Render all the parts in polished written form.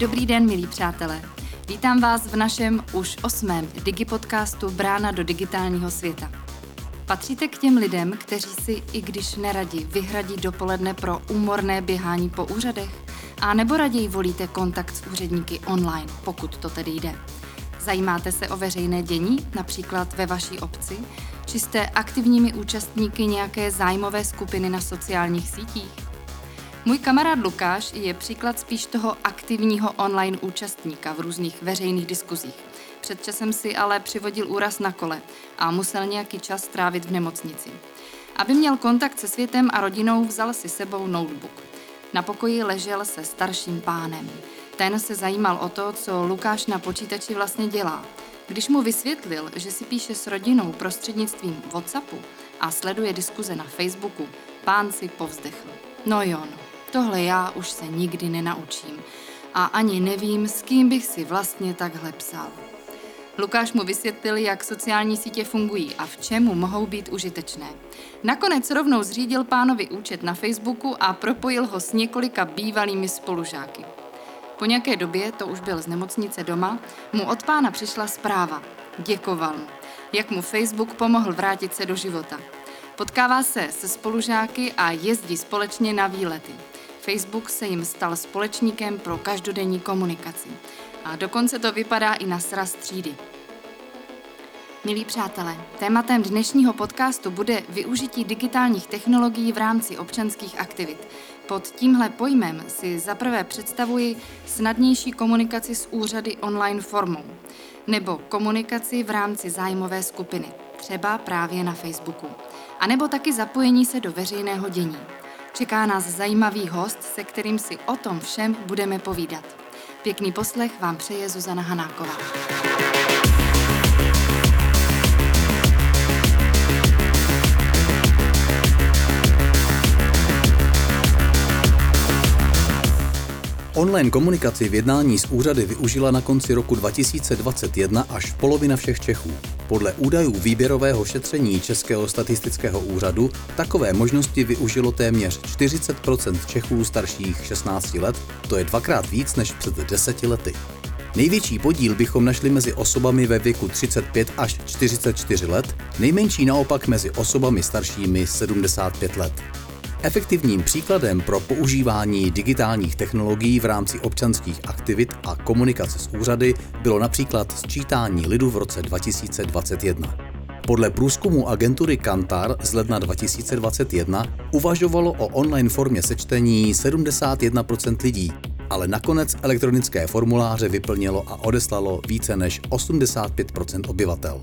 Dobrý den, milí přátelé. Vítám vás v našem už 8. digipodcastu Brána do digitálního světa. Patříte k těm lidem, kteří si, i když neradi, vyhradí dopoledne pro úmorné běhání po úřadech? A nebo raději volíte kontakt s úředníky online, pokud to tedy jde? Zajímáte se o veřejné dění, například ve vaší obci? Či jste aktivními účastníky nějaké zájmové skupiny na sociálních sítích? Můj kamarád Lukáš je příklad spíš toho aktivního online účastníka v různých veřejných diskuzích. Před časem si ale přivodil úraz na kole a musel nějaký čas strávit v nemocnici. Aby měl kontakt se světem a rodinou, vzal si sebou notebook. Na pokoji ležel se starším pánem. Ten se zajímal o to, co Lukáš na počítači vlastně dělá. Když mu vysvětlil, že si píše s rodinou prostřednictvím WhatsAppu a sleduje diskuze na Facebooku, pán si povzdechl. No jo, tohle já už se nikdy nenaučím a ani nevím, s kým bych si vlastně takhle psal. Lukáš mu vysvětlil, jak sociální sítě fungují a v čemu mohou být užitečné. Nakonec rovnou zřídil pánovi účet na Facebooku a propojil ho s několika bývalými spolužáky. Po nějaké době, to už byl z nemocnice doma, mu od pána přišla zpráva. Děkoval mu, jak mu Facebook pomohl vrátit se do života. Potkává se se spolužáky a jezdí společně na výlety. Facebook se jim stal společníkem pro každodenní komunikaci. A dokonce to vypadá i na sraz třídy. Milí přátelé, tématem dnešního podcastu bude využití digitálních technologií v rámci občanských aktivit. Pod tímhle pojmem si zaprvé představuji snadnější komunikaci s úřady online formou nebo komunikaci v rámci zájmové skupiny, třeba právě na Facebooku, a nebo taky zapojení se do veřejného dění. Čeká nás zajímavý host, se kterým si o tom všem budeme povídat. Pěkný poslech vám přeje Zuzana Hanáková. Online komunikaci v jednání s úřady využila na konci roku 2021 až polovina všech Čechů. Podle údajů výběrového šetření Českého statistického úřadu takové možnosti využilo téměř 40% Čechů starších 16 let, to je dvakrát víc než před 10 lety. Největší podíl bychom našli mezi osobami ve věku 35 až 44 let, nejmenší naopak mezi osobami staršími 75 let. Efektivním příkladem pro používání digitálních technologií v rámci občanských aktivit a komunikace s úřady bylo například sčítání lidu v roce 2021. Podle průzkumu agentury Kantar z ledna 2021 uvažovalo o online formě sečtení 71% lidí, ale nakonec elektronické formuláře vyplnilo a odeslalo více než 85% obyvatel.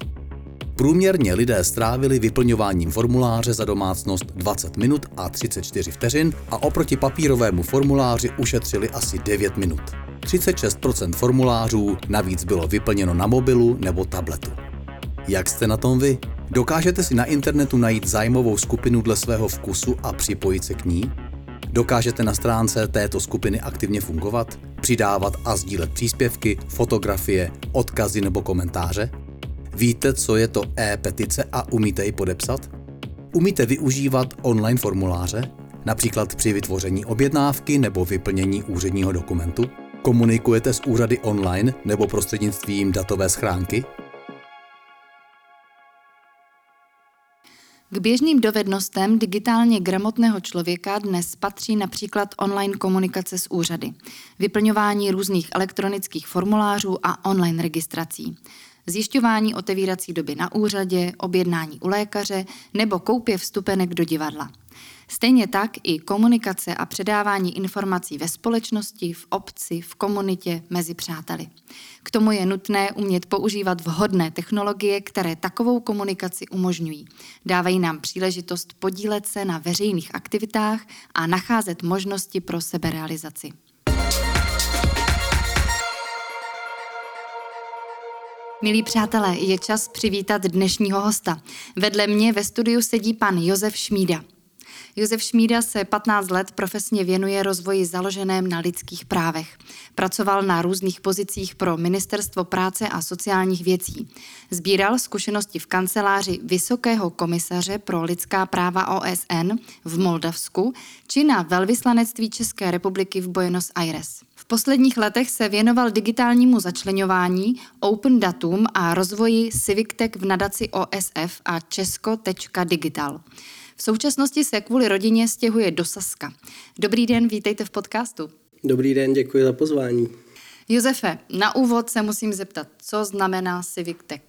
Průměrně lidé strávili vyplňováním formuláře za domácnost 20 minut a 34 vteřin a oproti papírovému formuláři ušetřili asi 9 minut. 36% formulářů navíc bylo vyplněno na mobilu nebo tabletu. Jak jste na tom vy? Dokážete si na internetu najít zájmovou skupinu dle svého vkusu a připojit se k ní? Dokážete na stránce této skupiny aktivně fungovat, přidávat a sdílet příspěvky, fotografie, odkazy nebo komentáře? Víte, co je to e-petice a umíte ji podepsat? Umíte využívat online formuláře, například při vytvoření objednávky nebo vyplnění úředního dokumentu? Komunikujete s úřady online nebo prostřednictvím datové schránky? K běžným dovednostem digitálně gramotného člověka dnes patří například online komunikace s úřady, vyplňování různých elektronických formulářů a online registrací. Zjišťování otevírací doby na úřadě, objednání u lékaře nebo koupě vstupenek do divadla. Stejně tak i komunikace a předávání informací ve společnosti, v obci, v komunitě, mezi přáteli. K tomu je nutné umět používat vhodné technologie, které takovou komunikaci umožňují. Dávají nám příležitost podílet se na veřejných aktivitách a nacházet možnosti pro seberealizaci. Milí přátelé, je čas přivítat dnešního hosta. Vedle mě ve studiu sedí pan Josef Šmída. Josef Šmída se 15 let profesně věnuje rozvoji založeném na lidských právech. Pracoval na různých pozicích pro Ministerstvo práce a sociálních věcí. Sbíral zkušenosti v kanceláři Vysokého komisaře pro lidská práva OSN v Moldavsku či na Velvyslanectví České republiky v Buenos Aires. V V posledních letech se věnoval digitálnímu začleňování, open datům a rozvoji Civic Tech v nadaci OSF a Česko.digital. V současnosti se kvůli rodině stěhuje do Saska. Dobrý den, vítejte v podcastu. Dobrý den, děkuji za pozvání. Josefe, na úvod se musím zeptat, co znamená Civic Tech?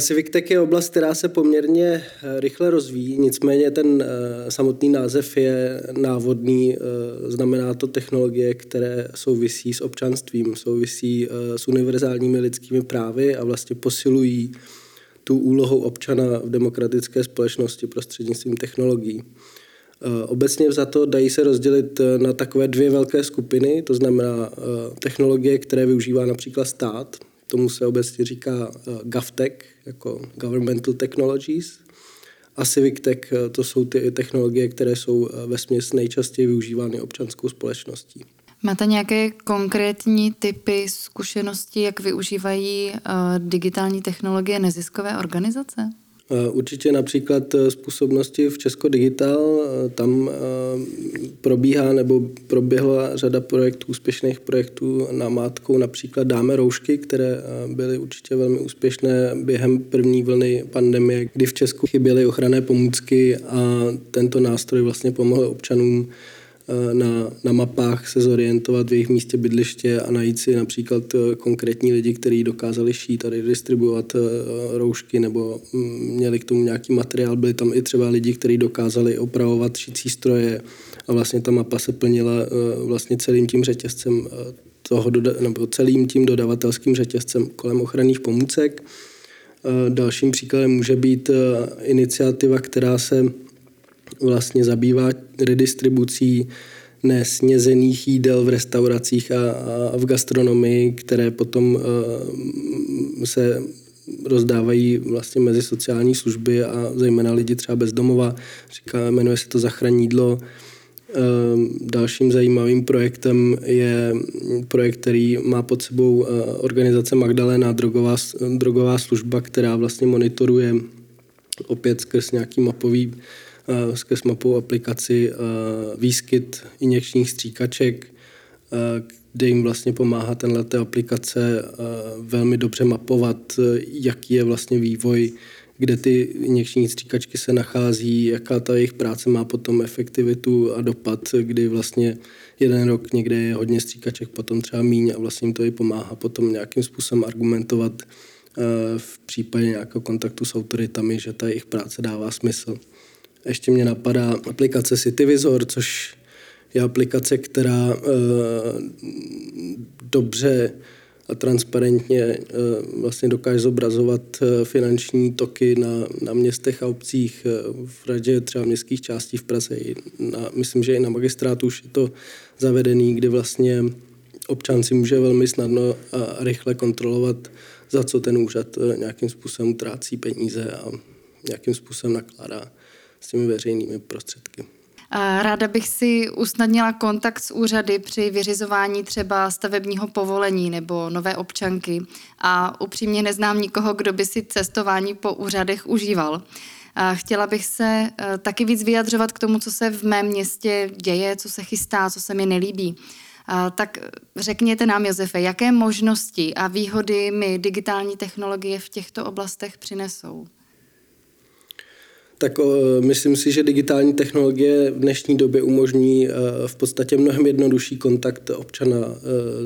Civic Tech je oblast, která se poměrně rychle rozvíjí, nicméně ten samotný název je návodný, znamená to technologie, které souvisí s občanstvím, souvisí s univerzálními lidskými právy a vlastně posilují tu úlohu občana v demokratické společnosti prostřednictvím technologií. Obecně vzato dají se rozdělit na takové dvě velké skupiny, to znamená technologie, které využívá například stát, tomu se obecně říká GovTech, jako Governmental Technologies, a Civic Tech, to jsou ty technologie, které jsou vesměs nejčastěji využívány občanskou společností. Máte nějaké konkrétní typy zkušeností, jak využívají digitální technologie neziskové organizace? Určitě například způsobnosti v Česko.digital, tam probíhá nebo proběhla řada projektů, úspěšných projektů namátkou, například Dáme roušky, které byly určitě velmi úspěšné během první vlny pandemie, kdy v Česku chyběly ochranné pomůcky a tento nástroj vlastně pomohl občanům na mapách se zorientovat v jejich místě bydliště a najít si například konkrétní lidi, kteří dokázali šít a distribuovat roušky nebo měli k tomu nějaký materiál. Byli tam i třeba lidi, kteří dokázali opravovat šicí stroje a vlastně ta mapa se plnila vlastně celým tím řetězcem nebo celým tím dodavatelským řetězcem kolem ochranných pomůcek. Dalším příkladem může být iniciativa, která se vlastně zabývá redistribucí nesnězených jídel v restauracích a v gastronomii, které potom se rozdávají vlastně mezi sociální služby a zejména lidi třeba bezdomova. Jmenuje se to Zachraň jídlo. Dalším zajímavým projektem je projekt, který má pod sebou organizace Magdalena, drogová služba, která vlastně monitoruje opět skrz nějaký mapový skrz mapovou aplikaci výskyt injekčních stříkaček, kde jim vlastně pomáhá tenhleté aplikace velmi dobře mapovat, jaký je vlastně vývoj, kde ty injekční stříkačky se nachází, jaká ta jejich práce má potom efektivitu a dopad, kdy vlastně jeden rok někde je hodně stříkaček, potom třeba míň a vlastně jim to i pomáhá potom nějakým způsobem argumentovat v případě nějakého kontaktu s autoritami, že ta jejich práce dává smysl. Ještě mě napadá aplikace CityVizor, což je aplikace, která dobře a transparentně vlastně dokáže zobrazovat finanční toky na městech a obcích v radě třeba městských částí v Praze. Myslím, že i na magistrátu už je to zavedený, kdy vlastně občan si může velmi snadno a rychle kontrolovat, za co ten úřad nějakým způsobem trácí peníze a nějakým způsobem nakládá s těmi veřejnými prostředky. Ráda bych si usnadnila kontakt s úřady při vyřizování třeba stavebního povolení nebo nové občanky a upřímně neznám nikoho, kdo by si cestování po úřadech užíval. Chtěla bych se taky víc vyjadřovat k tomu, co se v mém městě děje, co se chystá, co se mi nelíbí. Tak řekněte nám, Josefe, jaké možnosti a výhody mi digitální technologie v těchto oblastech přinesou? Tak myslím si, že digitální technologie v dnešní době umožní v podstatě mnohem jednodušší kontakt občana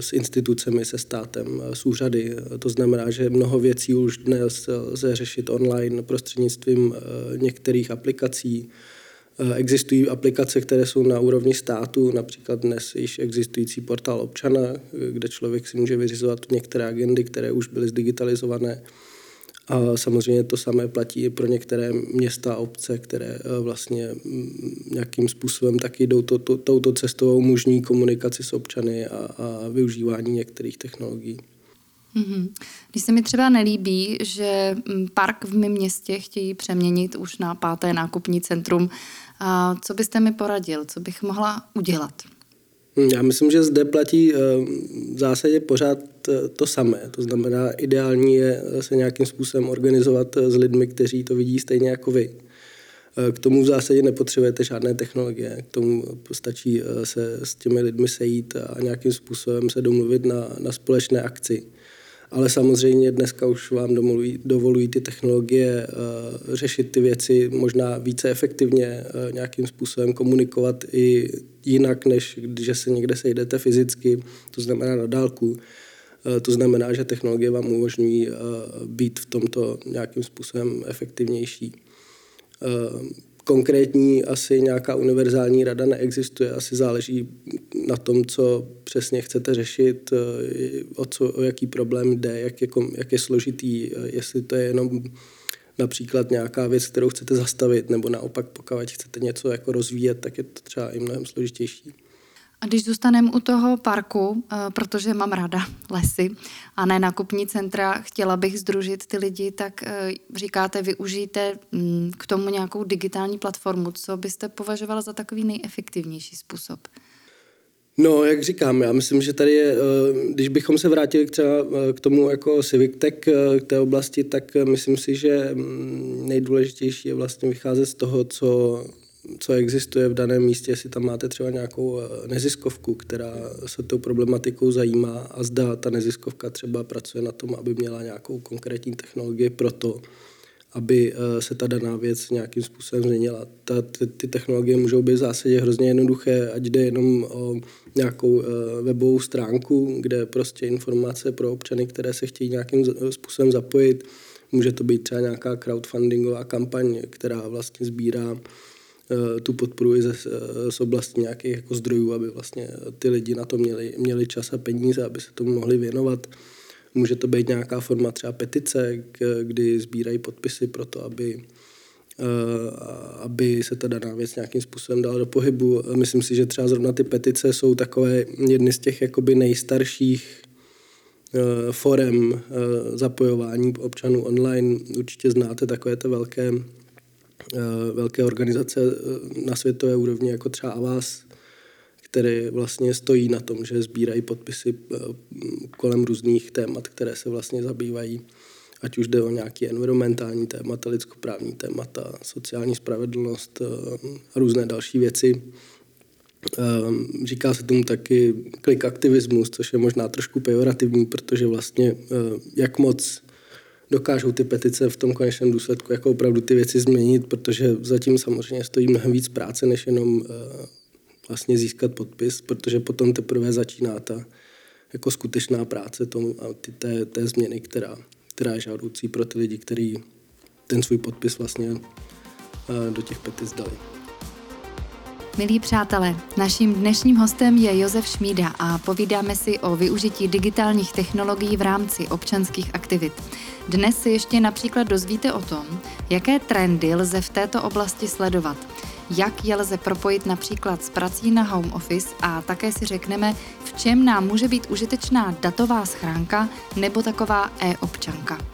s institucemi, se státem, s úřady. To znamená, že mnoho věcí už dnes lze řešit online prostřednictvím některých aplikací. Existují aplikace, které jsou na úrovni státu, například dnes již existující portál občana, kde člověk si může vyřizovat některé agendy, které už byly zdigitalizované. A samozřejmě to samé platí i pro některé města a obce, které vlastně nějakým způsobem taky jdou touto cestou umožní komunikaci s občany a využívání některých technologií. Mm-hmm. Když se mi třeba nelíbí, že park v mém městě chtějí přeměnit už na 5. nákupní centrum, a co byste mi poradil, co bych mohla udělat? Já myslím, že zde platí v zásadě pořád to samé. To znamená, ideální je se nějakým způsobem organizovat s lidmi, kteří to vidí stejně jako vy. K tomu v zásadě nepotřebujete žádné technologie, k tomu stačí se s těmi lidmi sejít a nějakým způsobem se domluvit na společné akci. Ale samozřejmě dneska už vám dovolují ty technologie řešit ty věci možná více efektivně, nějakým způsobem komunikovat i jinak, než když se někde sejdete fyzicky, to znamená na dálku. To znamená, že technologie vám umožňují být v tomto nějakým způsobem efektivnější. Konkrétní asi nějaká univerzální rada neexistuje, asi záleží na tom, co přesně chcete řešit, o jaký problém jde, jak je složitý, jestli to je jenom například nějaká věc, kterou chcete zastavit, nebo naopak, pokud chcete něco jako rozvíjet, tak je to třeba i mnohem složitější. A když zůstaneme u toho parku, protože mám ráda lesy a ne nákupní centra, chtěla bych sdružit ty lidi, tak říkáte, využijte k tomu nějakou digitální platformu. Co byste považovala za takový nejefektivnější způsob? No, jak říkám, já myslím, že tady je, když bychom se vrátili třeba k tomu jako Civic Tech, k té oblasti, tak myslím si, že nejdůležitější je vlastně vycházet z toho, co existuje v daném místě, jestli tam máte třeba nějakou neziskovku, která se tou problematikou zajímá a zda ta neziskovka třeba pracuje na tom, aby měla nějakou konkrétní technologii pro to, aby se ta daná věc nějakým způsobem změnila. Ty technologie můžou být v zásadě hrozně jednoduché, ať jde jenom o nějakou webovou stránku, kde prostě informace pro občany, které se chtějí nějakým způsobem zapojit. Může to být třeba nějaká crowdfundingová kampaň, která vlastně sbírá tu podporu i z oblasti nějakých jako zdrojů, aby vlastně ty lidi na to měli čas a peníze, aby se tomu mohli věnovat. Může to být nějaká forma třeba petice, kdy sbírají podpisy pro to, aby se ta daná věc nějakým způsobem dala do pohybu. Myslím si, že třeba zrovna ty petice jsou takové jedny z těch jakoby nejstarších forem zapojování občanů online. Určitě znáte takové ty velké organizace na světové úrovni, jako třeba Avaz, které vlastně stojí na tom, že sbírají podpisy kolem různých témat, které se vlastně zabývají, ať už jde o nějaké environmentální témata, lidskoprávní témata, sociální spravedlnost a různé další věci. Říká se tomu taky klik aktivismus, což je možná trošku pejorativní, protože vlastně jak moc dokážou ty petice v tom konečném důsledku jako opravdu ty věci změnit, protože zatím samozřejmě stojí mnohem víc práce, než jenom vlastně získat podpis, protože potom teprve začíná ta jako skutečná práce a té změny, která je žádoucí pro ty lidi, kteří ten svůj podpis vlastně do těch petic dali. Milí přátelé, naším dnešním hostem je Josef Šmída a povídáme si o využití digitálních technologií v rámci občanských aktivit. Dnes se ještě například dozvíte o tom, jaké trendy lze v této oblasti sledovat, jak je lze propojit například s prací na home office a také si řekneme, v čem nám může být užitečná datová schránka nebo taková e-občanka.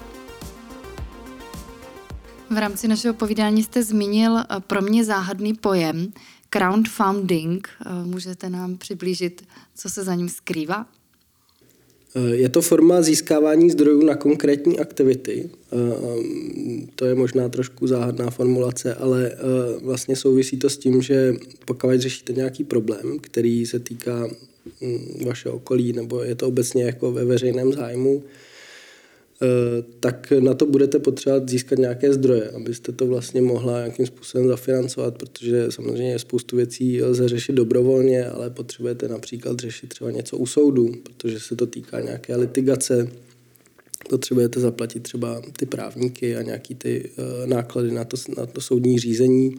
V rámci našeho povídání jste zmínil pro mě záhadný pojem crowdfunding. Můžete nám přiblížit, co se za ním skrývá? Je to forma získávání zdrojů na konkrétní aktivity. To je možná trošku záhadná formulace, ale vlastně souvisí to s tím, že pokud řešíte nějaký problém, který se týká vašeho okolí, nebo je to obecně jako ve veřejném zájmu, tak na to budete potřebovat získat nějaké zdroje, abyste to vlastně mohla nějakým způsobem zafinancovat, protože samozřejmě spoustu věcí lze řešit dobrovolně, ale potřebujete například řešit třeba něco u soudu, protože se to týká nějaké litigace, potřebujete zaplatit třeba ty právníky a nějaký ty náklady na to soudní řízení.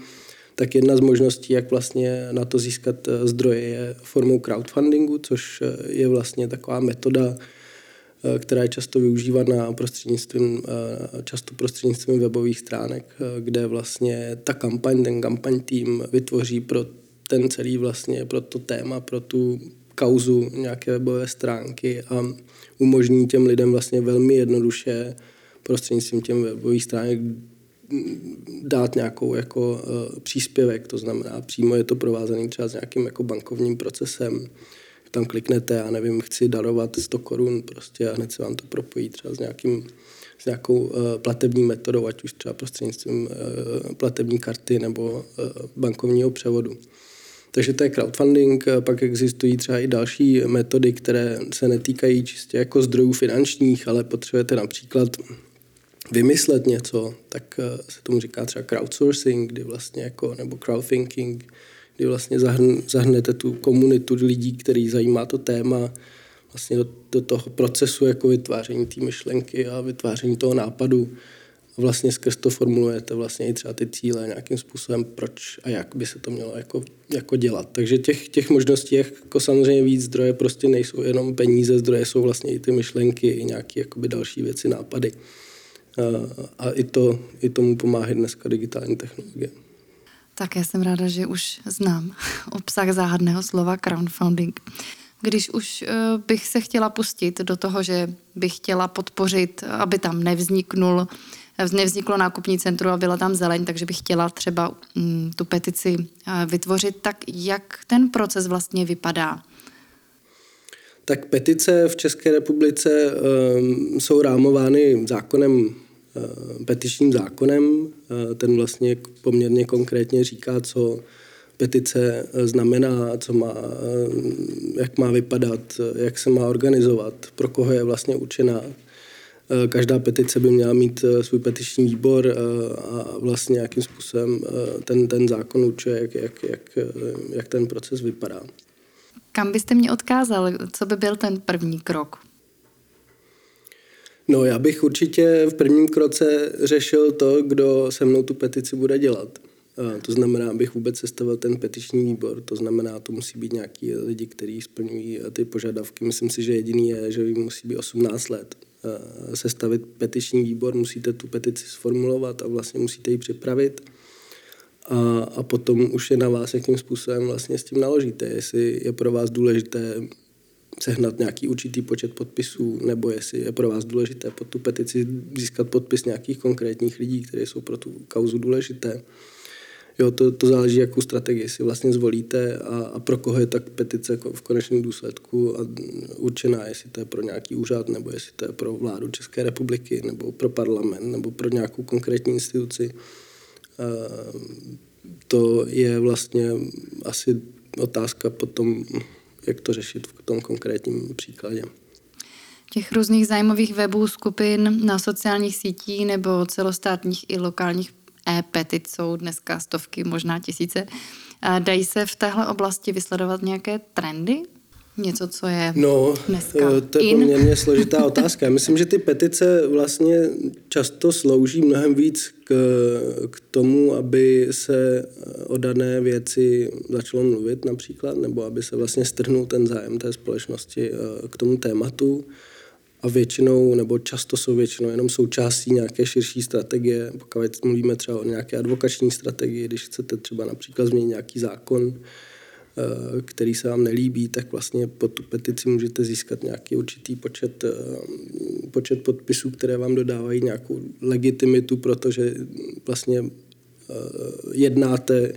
Tak jedna z možností, jak vlastně na to získat zdroje, je formou crowdfundingu, což je vlastně taková metoda, která je často využívaná prostřednictvím webových stránek, kde vlastně ta kampaň, ten kampaň tým vytvoří pro ten celý vlastně, pro to téma, pro tu kauzu nějaké webové stránky a umožní těm lidem vlastně velmi jednoduše prostřednictvím těm webových stránek dát nějakou jako příspěvek, to znamená přímo je to provázaný třeba s nějakým jako bankovním procesem, tam kliknete, a nevím, chci darovat 100 korun prostě a hned se vám to propojí třeba s nějakou platební metodou, ať už třeba prostřednictvím platební karty nebo bankovního převodu. Takže to je crowdfunding, pak existují třeba i další metody, které se netýkají čistě jako zdrojů finančních, ale potřebujete například vymyslet něco, tak se tomu říká třeba crowdsourcing, kdy vlastně jako, nebo crowdthinking, kdy vlastně zahrnete tu komunitu lidí, který zajímá to téma vlastně do toho procesu jako vytváření té myšlenky a vytváření toho nápadu. Vlastně skrz to formulujete vlastně i třeba ty cíle nějakým způsobem, proč a jak by se to mělo jako dělat. Takže těch možností je jako samozřejmě víc, zdroje prostě nejsou jenom peníze, zdroje jsou vlastně i ty myšlenky, i nějaké jakoby další věci, nápady. A i tomu pomáhají dneska digitální technologie. Tak já jsem ráda, že už znám obsah záhadného slova crowdfunding. Když už bych se chtěla pustit do toho, že bych chtěla podpořit, aby tam nevzniklo nákupní centrum a byla tam zeleň, takže bych chtěla třeba tu petici vytvořit, tak jak ten proces vlastně vypadá? Tak petice v České republice jsou rámovány zákonem, petičním zákonem. Ten vlastně poměrně konkrétně říká, co petice znamená, co má, jak má vypadat, jak se má organizovat, pro koho je vlastně určená. Každá petice by měla mít svůj petiční výbor a vlastně nějakým způsobem ten zákon určuje, jak ten proces vypadá. Kam byste mě odkázal? Co by byl ten první krok? No, já bych určitě v prvním kroce řešil to, kdo se mnou tu petici bude dělat. To znamená, abych vůbec sestavil ten petiční výbor, to znamená, to musí být nějaký lidi, kteří splňují ty požadavky. Myslím si, že jediný je, že jim musí být 18 let. Sestavit petiční výbor, musíte tu petici sformulovat a vlastně musíte ji připravit. A potom už je na vás, jakým způsobem vlastně s tím naložíte. Jestli je pro vás důležité sehnat nějaký určitý počet podpisů, nebo jestli je pro vás důležité pod tu petici získat podpis nějakých konkrétních lidí, kteří jsou pro tu kauzu důležité. Jo, to záleží, jakou strategii si vlastně zvolíte a pro koho je ta petice v konečném důsledku a určená, jestli to je pro nějaký úřad, nebo jestli to je pro vládu České republiky, nebo pro parlament, nebo pro nějakou konkrétní instituci. To je vlastně asi otázka potom, jak to řešit v tom konkrétním příkladě. Těch různých zájmových webů, skupin na sociálních sítích nebo celostátních i lokálních e-petit jsou dneska stovky, možná tisíce. Dají se v téhle oblasti vysledovat nějaké trendy? Něco, co je dneska in? No, to je poměrně složitá otázka. Myslím, že ty petice vlastně často slouží mnohem víc k tomu, aby se o dané věci začalo mluvit například, nebo aby se vlastně strhnul ten zájem té společnosti k tomu tématu. A většinou, nebo často jsou většinou jenom součástí nějaké širší strategie. Pokud mluvíme třeba o nějaké advokační strategii, když chcete třeba například změnit nějaký zákon, který se vám nelíbí, tak vlastně pod tu petici můžete získat nějaký určitý počet podpisů, které vám dodávají nějakou legitimitu, protože vlastně jednáte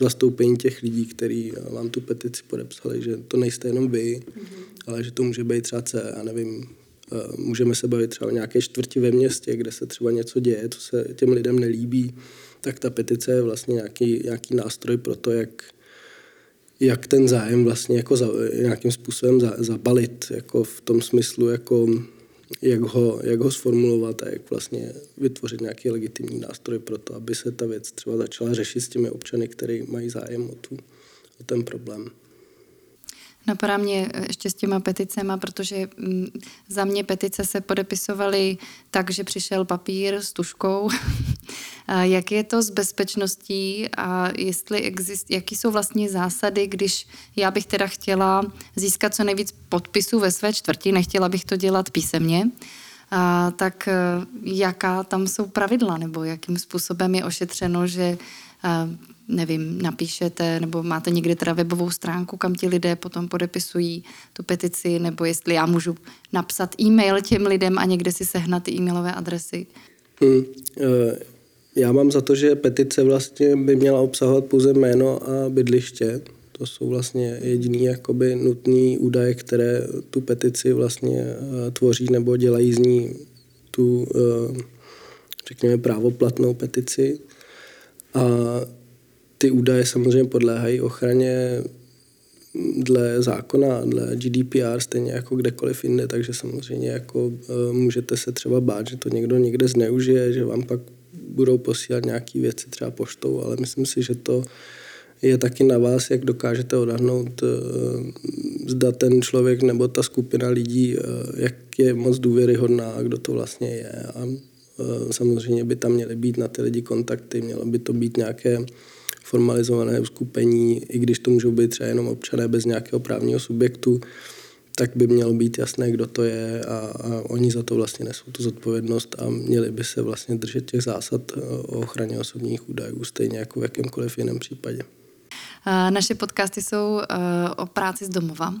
zastoupení těch lidí, kteří vám tu petici podepsali, že to nejste jenom vy, ale že to může být třeba můžeme se bavit třeba o nějaké čtvrti ve městě, kde se třeba něco děje, co se těm lidem nelíbí, tak ta petice je vlastně nějaký nástroj pro to, jak ten zájem vlastně jako nějakým způsobem zabalit, jako v tom smyslu, jako jak ho sformulovat a jak vlastně vytvořit nějaký legitimní nástroj pro to, aby se ta věc třeba začala řešit s těmi občany, kteří mají zájem o ten problém. Napadá mě ještě s těma peticema, protože za mě petice se podepisovaly tak, že přišel papír s tužkou. Jak je to s bezpečností a jaký jsou vlastně zásady, když já bych teda chtěla získat co nejvíc podpisů ve své čtvrti, nechtěla bych to dělat písemně, tak jaká tam jsou pravidla nebo jakým způsobem je ošetřeno, že nevím, napíšete, nebo máte někde teda webovou stránku, kam ti lidé potom podepisují tu petici, nebo jestli já můžu napsat e-mail těm lidem a někde si sehnat ty e-mailové adresy. Já mám za to, že petice vlastně by měla obsahovat pouze jméno a bydliště, To jsou vlastně jediný jakoby nutný údaje, které tu petici vlastně tvoří nebo dělají z ní tu, řekněme, právoplatnou petici. A ty údaje samozřejmě podléhají ochraně dle zákona, dle GDPR, stejně jako kdekoliv jinde, takže samozřejmě jako můžete se třeba bát, že to někdo někde zneužije, že vám pak budou posílat nějaké věci třeba poštou, ale myslím si, že to je taky na vás, jak dokážete odhadnout, zda ten člověk nebo ta skupina lidí, jak je moc důvěryhodná a kdo to vlastně je. A samozřejmě by tam měly být na ty lidi kontakty, mělo by to být nějaké formalizované uskupení, i když to můžou být třeba jenom občané bez nějakého právního subjektu, tak by mělo být jasné, kdo to je a oni za to vlastně nesou tu zodpovědnost a měli by se vlastně držet těch zásad o ochraně osobních údajů, stejně jako v jakémkoliv jiném případě. Naše podcasty jsou o práci z domova.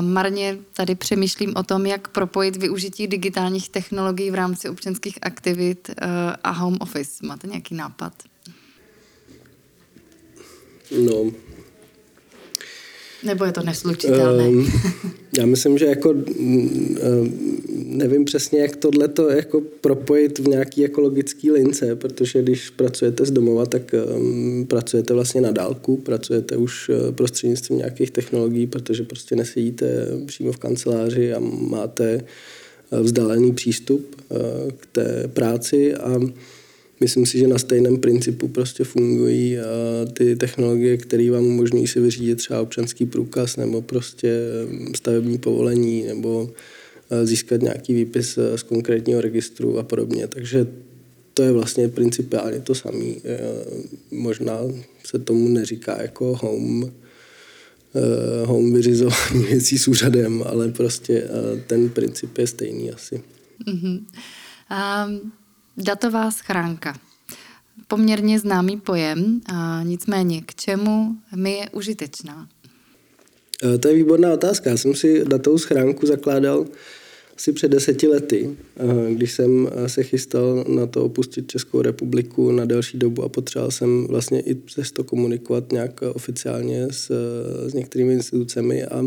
Marně tady přemýšlím o tom, jak propojit využití digitálních technologií v rámci občanských aktivit a home office. Máte nějaký nápad? No. Nebo je to neslučitelné? Já myslím, že jako nevím přesně, jak tohleto jako propojit v nějaký jako logický lince, protože když pracujete z domova, tak pracujete vlastně na dálku, pracujete už prostřednictvím nějakých technologií, protože prostě nesedíte přímo v kanceláři a máte vzdálený přístup k té práci a myslím si, že na stejném principu prostě fungují ty technologie, které vám umožňují si vyřídit třeba občanský průkaz nebo prostě stavební povolení nebo získat nějaký výpis z konkrétního registru a podobně. Takže to je vlastně principiálně to samé. Možná se tomu neříká jako home vyřizování věcí s úřadem, ale prostě ten princip je stejný asi. Mm-hmm. Datová schránka. Poměrně známý pojem, a nicméně k čemu mi je užitečná? To je výborná otázka. Já jsem si datovou schránku zakládal asi před 10 lety, když jsem se chystal na to opustit Českou republiku na delší dobu a potřeboval jsem vlastně i přesto komunikovat nějak oficiálně s některými institucemi a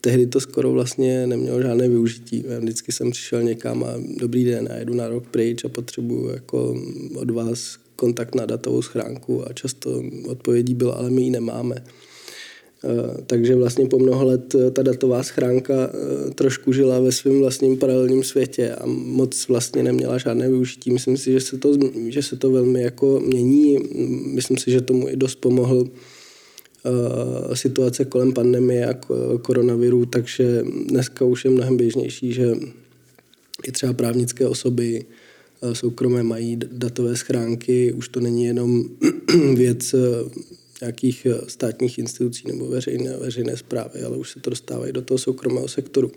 tehdy to skoro vlastně nemělo žádné využití. Vždycky jsem přišel někam a dobrý den, já jedu na rok pryč a potřebuju jako od vás kontakt na datovou schránku a často odpovědí bylo, ale my ji nemáme. Takže vlastně po mnoho let ta datová schránka trošku žila ve svém vlastním paralelním světě a moc vlastně neměla žádné využití. Myslím si, že se to velmi jako mění. Myslím si, že tomu i dost pomohl situace kolem pandemie a koronaviru, takže dneska už je mnohem běžnější, že i třeba právnické osoby soukromé mají datové schránky, už to není jenom věc nějakých státních institucí nebo veřejné správy, ale už se to dostávají do toho soukromého sektoru.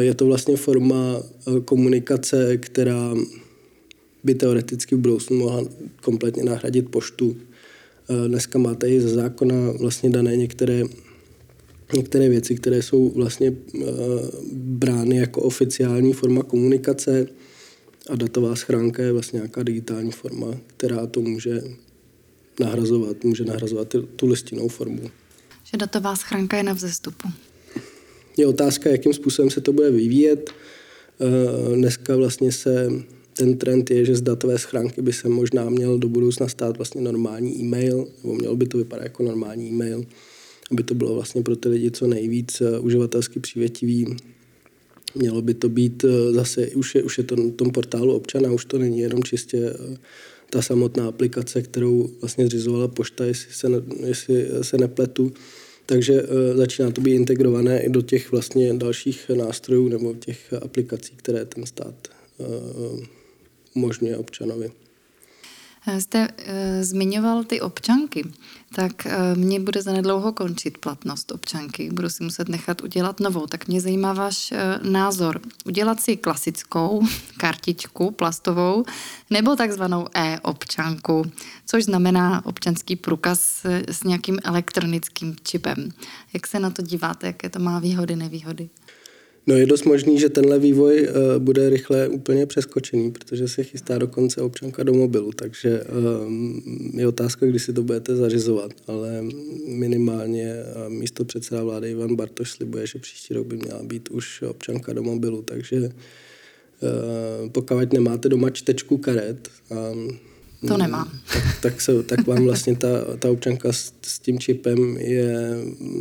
Je to vlastně forma komunikace, která by teoreticky v budoucnu mohla kompletně nahradit poštu. Dneska máte i ze zákona vlastně dané některé věci, které jsou vlastně brány jako oficiální forma komunikace a datová schránka je vlastně nějaká digitální forma, která to může nahrazovat tu listinnou formu. Že datová schránka je na vzestupu. Je otázka, jakým způsobem se to bude vyvíjet. Dneska vlastně ten trend je, že z datové schránky by se možná měl do budoucna stát vlastně normální e-mail, nebo mělo by to vypadat jako normální e-mail, aby to bylo vlastně pro ty lidi co nejvíc uživatelsky přívětivý. Mělo by to být zase, už je to na tom portálu občana, už to není jenom čistě ta samotná aplikace, kterou vlastně zřizovala pošta, jestli se nepletu. Takže začíná to být integrované i do těch vlastně dalších nástrojů nebo těch aplikací, které ten stát umožňuje občanovi. Jste zmiňoval ty občanky, tak mě bude zanedlouho končit platnost občanky. Budu si muset nechat udělat novou, tak mě zajímá váš názor. Udělat si klasickou kartičku plastovou nebo takzvanou e-občanku, což znamená občanský průkaz s nějakým elektronickým čipem. Jak se na to díváte, jaké to má výhody, nevýhody? No je dost možný, že tenhle vývoj bude rychle úplně přeskočený, protože se chystá dokonce občanka do mobilu, takže je otázka, kdy si to budete zařizovat, ale minimálně místopředseda vlády Ivan Bartoš slibuje, že příští rok by měla být už občanka do mobilu, takže pokud nemáte doma čtečku karet, to nemá. Tak vám vlastně ta občanka s tím čipem je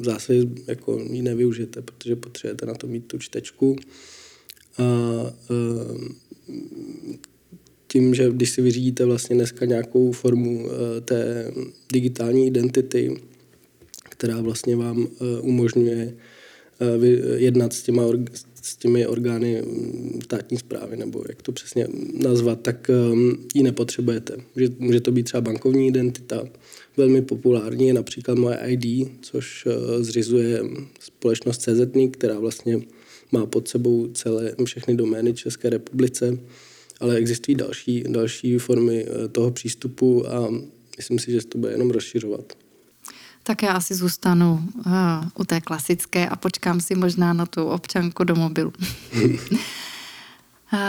v zásadě, jako ji nevyužijete, protože potřebujete na to mít tu čtečku. Tím, že když si vyřídíte vlastně dneska nějakou formu té digitální identity, která vlastně vám umožňuje jednat s těmi orgány státní správy, nebo jak to přesně nazvat, tak ji nepotřebujete. Může to být třeba bankovní identita. Velmi populární je například Moje ID, což zřizuje společnost CZN, která vlastně má pod sebou všechny domény České republice, ale existují další formy toho přístupu a myslím si, že to bude jenom rozšiřovat. Tak já asi zůstanu u té klasické a počkám si možná na tu občanku do mobilu.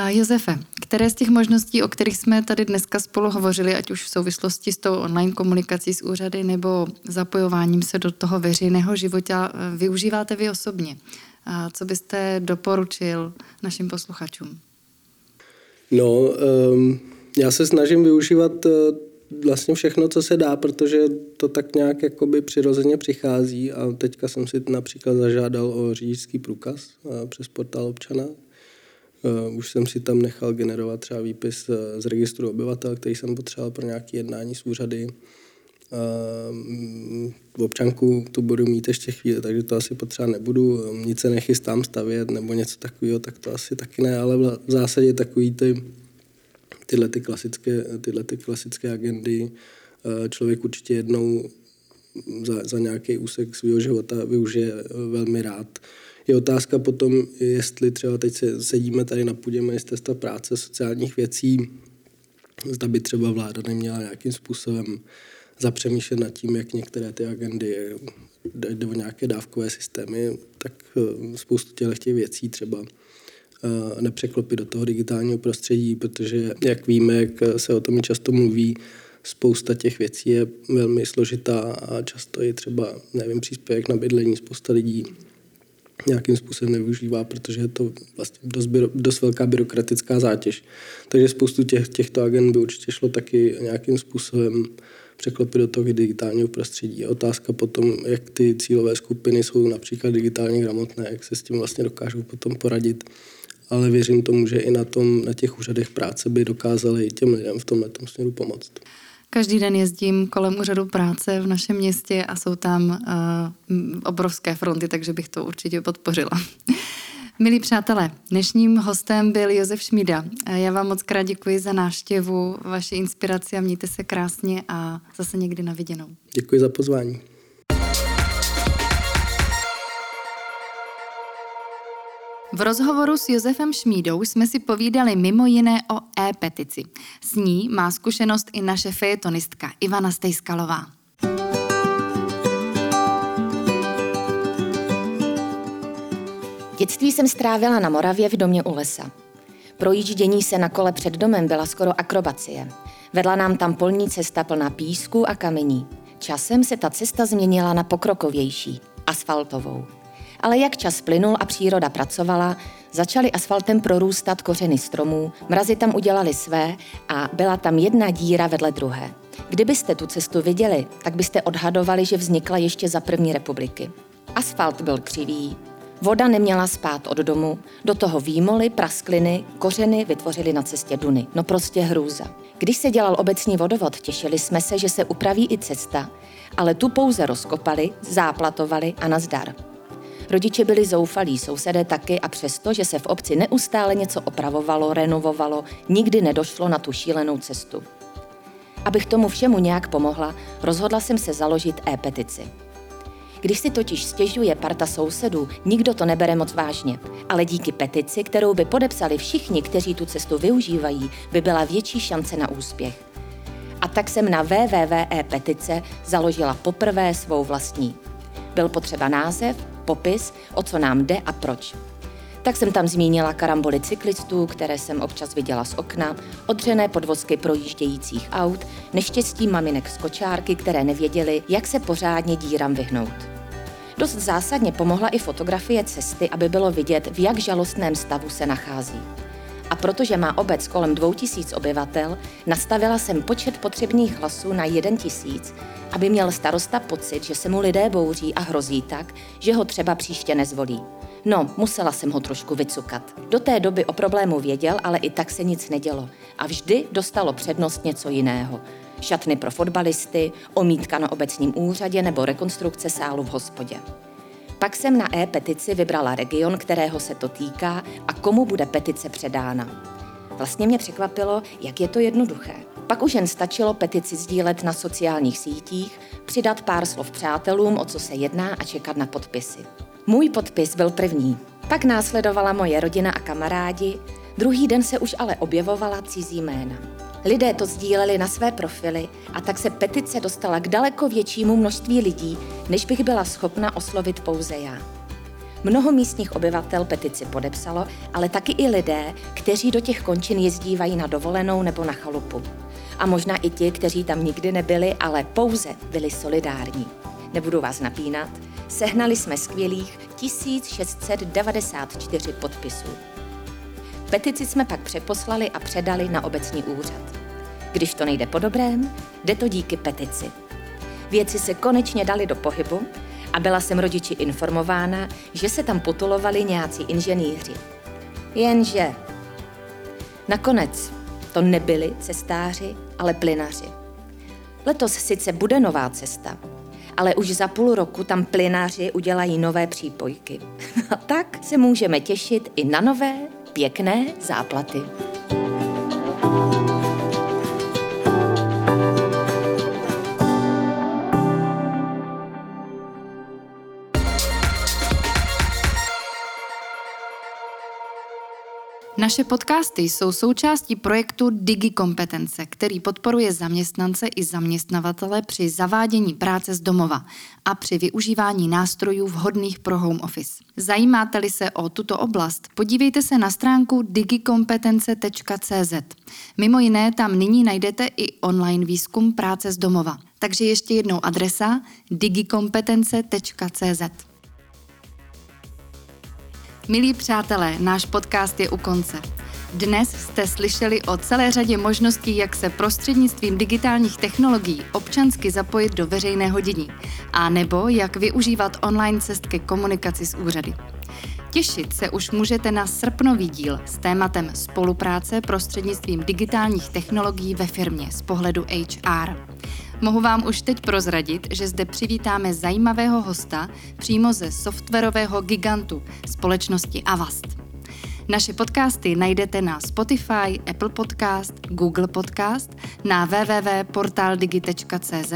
Josefe, které z těch možností, o kterých jsme tady dneska spolu hovořili, ať už v souvislosti s tou online komunikací s úřady nebo zapojováním se do toho veřejného života, využíváte vy osobně? Co byste doporučil našim posluchačům? No, já se snažím využívat vlastně všechno, co se dá, protože to tak nějak jakoby přirozeně přichází a teďka jsem si například zažádal o řidičský průkaz přes portál občana. Už jsem si tam nechal generovat třeba výpis z registru obyvatel, který jsem potřeboval pro nějaké jednání s úřady. V občanku tu budu mít ještě chvíli, takže to asi potřeba nebudu. Nic se nechystám stavět nebo něco takového, tak to asi taky ne, ale v zásadě takový tyhle klasické agendy člověk určitě jednou za nějaký úsek svého života využije velmi rád. Je otázka potom, jestli třeba teď sedíme tady na půdě Ministerstva práce a sociálních věcí, zda by třeba vláda neměla nějakým způsobem zapřemýšlet nad tím, jak některé ty agendy, jde o nějaké dávkové systémy, tak spoustu těch věcí třeba nepřeklopit do toho digitálního prostředí, protože, jak víme, jak se o tom často mluví, spousta těch věcí je velmi složitá a často je třeba, nevím, příspěvek na bydlení, spousta lidí nějakým způsobem nevyužívá, protože je to vlastně dost velká byrokratická zátěž. Takže spoustu těchto agent by určitě šlo taky nějakým způsobem překlopit do toho digitálního prostředí. Je otázka potom, jak ty cílové skupiny jsou například digitálně gramotné, jak se s tím vlastně dokážou potom poradit, ale věřím tomu, že i na těch úřadech práce by dokázali těm lidem v tomto směru pomoct. Každý den jezdím kolem úřadu práce v našem městě a jsou tam obrovské fronty, takže bych to určitě podpořila. Milí přátelé, dnešním hostem byl Josef Šmída. Já vám moc krát děkuji za návštěvu, vaše inspiraci a mějte se krásně a zase někdy na viděnou. Děkuji za pozvání. V rozhovoru s Josefem Šmídou jsme si povídali mimo jiné o e-petici. S ní má zkušenost i naše fejetonistka Ivana Stejskalová. Dětství jsem strávila na Moravě v domě u lesa. Projíždění se na kole před domem byla skoro akrobacie. Vedla nám tam polní cesta plná písku a kamení. Časem se ta cesta změnila na pokrokovější, asfaltovou. Ale jak čas plynul a příroda pracovala, začaly asfaltem prorůstat kořeny stromů, mrazy tam udělali své a byla tam jedna díra vedle druhé. Kdybyste tu cestu viděli, tak byste odhadovali, že vznikla ještě za první republiky. Asfalt byl křivý, voda neměla spát od domu, do toho výmoly, praskliny, kořeny vytvořily na cestě duny. No prostě hrůza. Když se dělal obecní vodovod, těšili jsme se, že se upraví i cesta, ale tu pouze rozkopali, záplatovali a nazdar. Rodiče byli zoufalí, sousedé taky a přesto, že se v obci neustále něco opravovalo, renovovalo, nikdy nedošlo na tu šílenou cestu. Abych tomu všemu nějak pomohla, rozhodla jsem se založit e-petici. Když si totiž stěžuje parta sousedů, nikdo to nebere moc vážně, ale díky petici, kterou by podepsali všichni, kteří tu cestu využívají, by byla větší šance na úspěch. A tak jsem na www.e-petice založila poprvé svou vlastní. Byl potřeba název, popis, o co nám jde a proč. Tak jsem tam zmínila karamboly cyklistů, které jsem občas viděla z okna, odřené podvozky projíždějících aut, neštěstí maminek z kočárky, které nevěděly, jak se pořádně dírám vyhnout. Dost zásadně pomohla i fotografie cesty, aby bylo vidět, v jak žalostném stavu se nachází. A protože má obec kolem 2000 obyvatel, nastavila jsem počet potřebných hlasů na 1000, aby měl starosta pocit, že se mu lidé bouří a hrozí tak, že ho třeba příště nezvolí. No, musela jsem ho trošku vycukat. Do té doby o problému věděl, ale i tak se nic nedělo. A vždy dostalo přednost něco jiného. Šatny pro fotbalisty, omítka na obecním úřadě nebo rekonstrukce sálu v hospodě. Pak jsem na e-petici vybrala region, kterého se to týká a komu bude petice předána. Vlastně mě překvapilo, jak je to jednoduché. Pak už jen stačilo petici sdílet na sociálních sítích, přidat pár slov přátelům, o co se jedná a čekat na podpisy. Můj podpis byl první, pak následovala moje rodina a kamarádi, druhý den se už ale objevovala cizí jména. Lidé to sdíleli na své profily a tak se petice dostala k daleko většímu množství lidí, než bych byla schopna oslovit pouze já. Mnoho místních obyvatel petici podepsalo, ale taky i lidé, kteří do těch končin jezdívají na dovolenou nebo na chalupu. A možná i ti, kteří tam nikdy nebyli, ale pouze byli solidární. Nebudu vás napínat, sehnali jsme skvělých 1694 podpisů. Petici jsme pak přeposlali a předali na obecní úřad. Když to nejde po dobrém, jde to díky petici. Věci se konečně daly do pohybu a byla jsem rodiči informována, že se tam potulovali nějací inženýři. Jenže nakonec to nebyli cestáři, ale plynaři. Letos sice bude nová cesta, ale už za půl roku tam plynáři udělají nové přípojky. A tak se můžeme těšit i na nové, pěkné záplaty. Naše podcasty jsou součástí projektu Digikompetence, který podporuje zaměstnance i zaměstnavatele při zavádění práce z domova a při využívání nástrojů vhodných pro home office. Zajímáte-li se o tuto oblast, podívejte se na stránku digikompetence.cz. Mimo jiné tam nyní najdete i online výzkum práce z domova. Takže ještě jednou adresa digikompetence.cz. Milí přátelé, náš podcast je u konce. Dnes jste slyšeli o celé řadě možností, jak se prostřednictvím digitálních technologií občansky zapojit do veřejného dění, a nebo jak využívat online cest ke komunikaci s úřady. Těšit se už můžete na srpnový díl s tématem spolupráce prostřednictvím digitálních technologií ve firmě z pohledu HR. Mohu vám už teď prozradit, že zde přivítáme zajímavého hosta přímo ze softwarového gigantu společnosti Avast. Naše podcasty najdete na Spotify, Apple Podcast, Google Podcast, na www.portaldigi.cz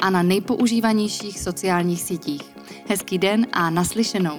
a na nejpoužívanějších sociálních sítích. Hezký den a naslyšenou.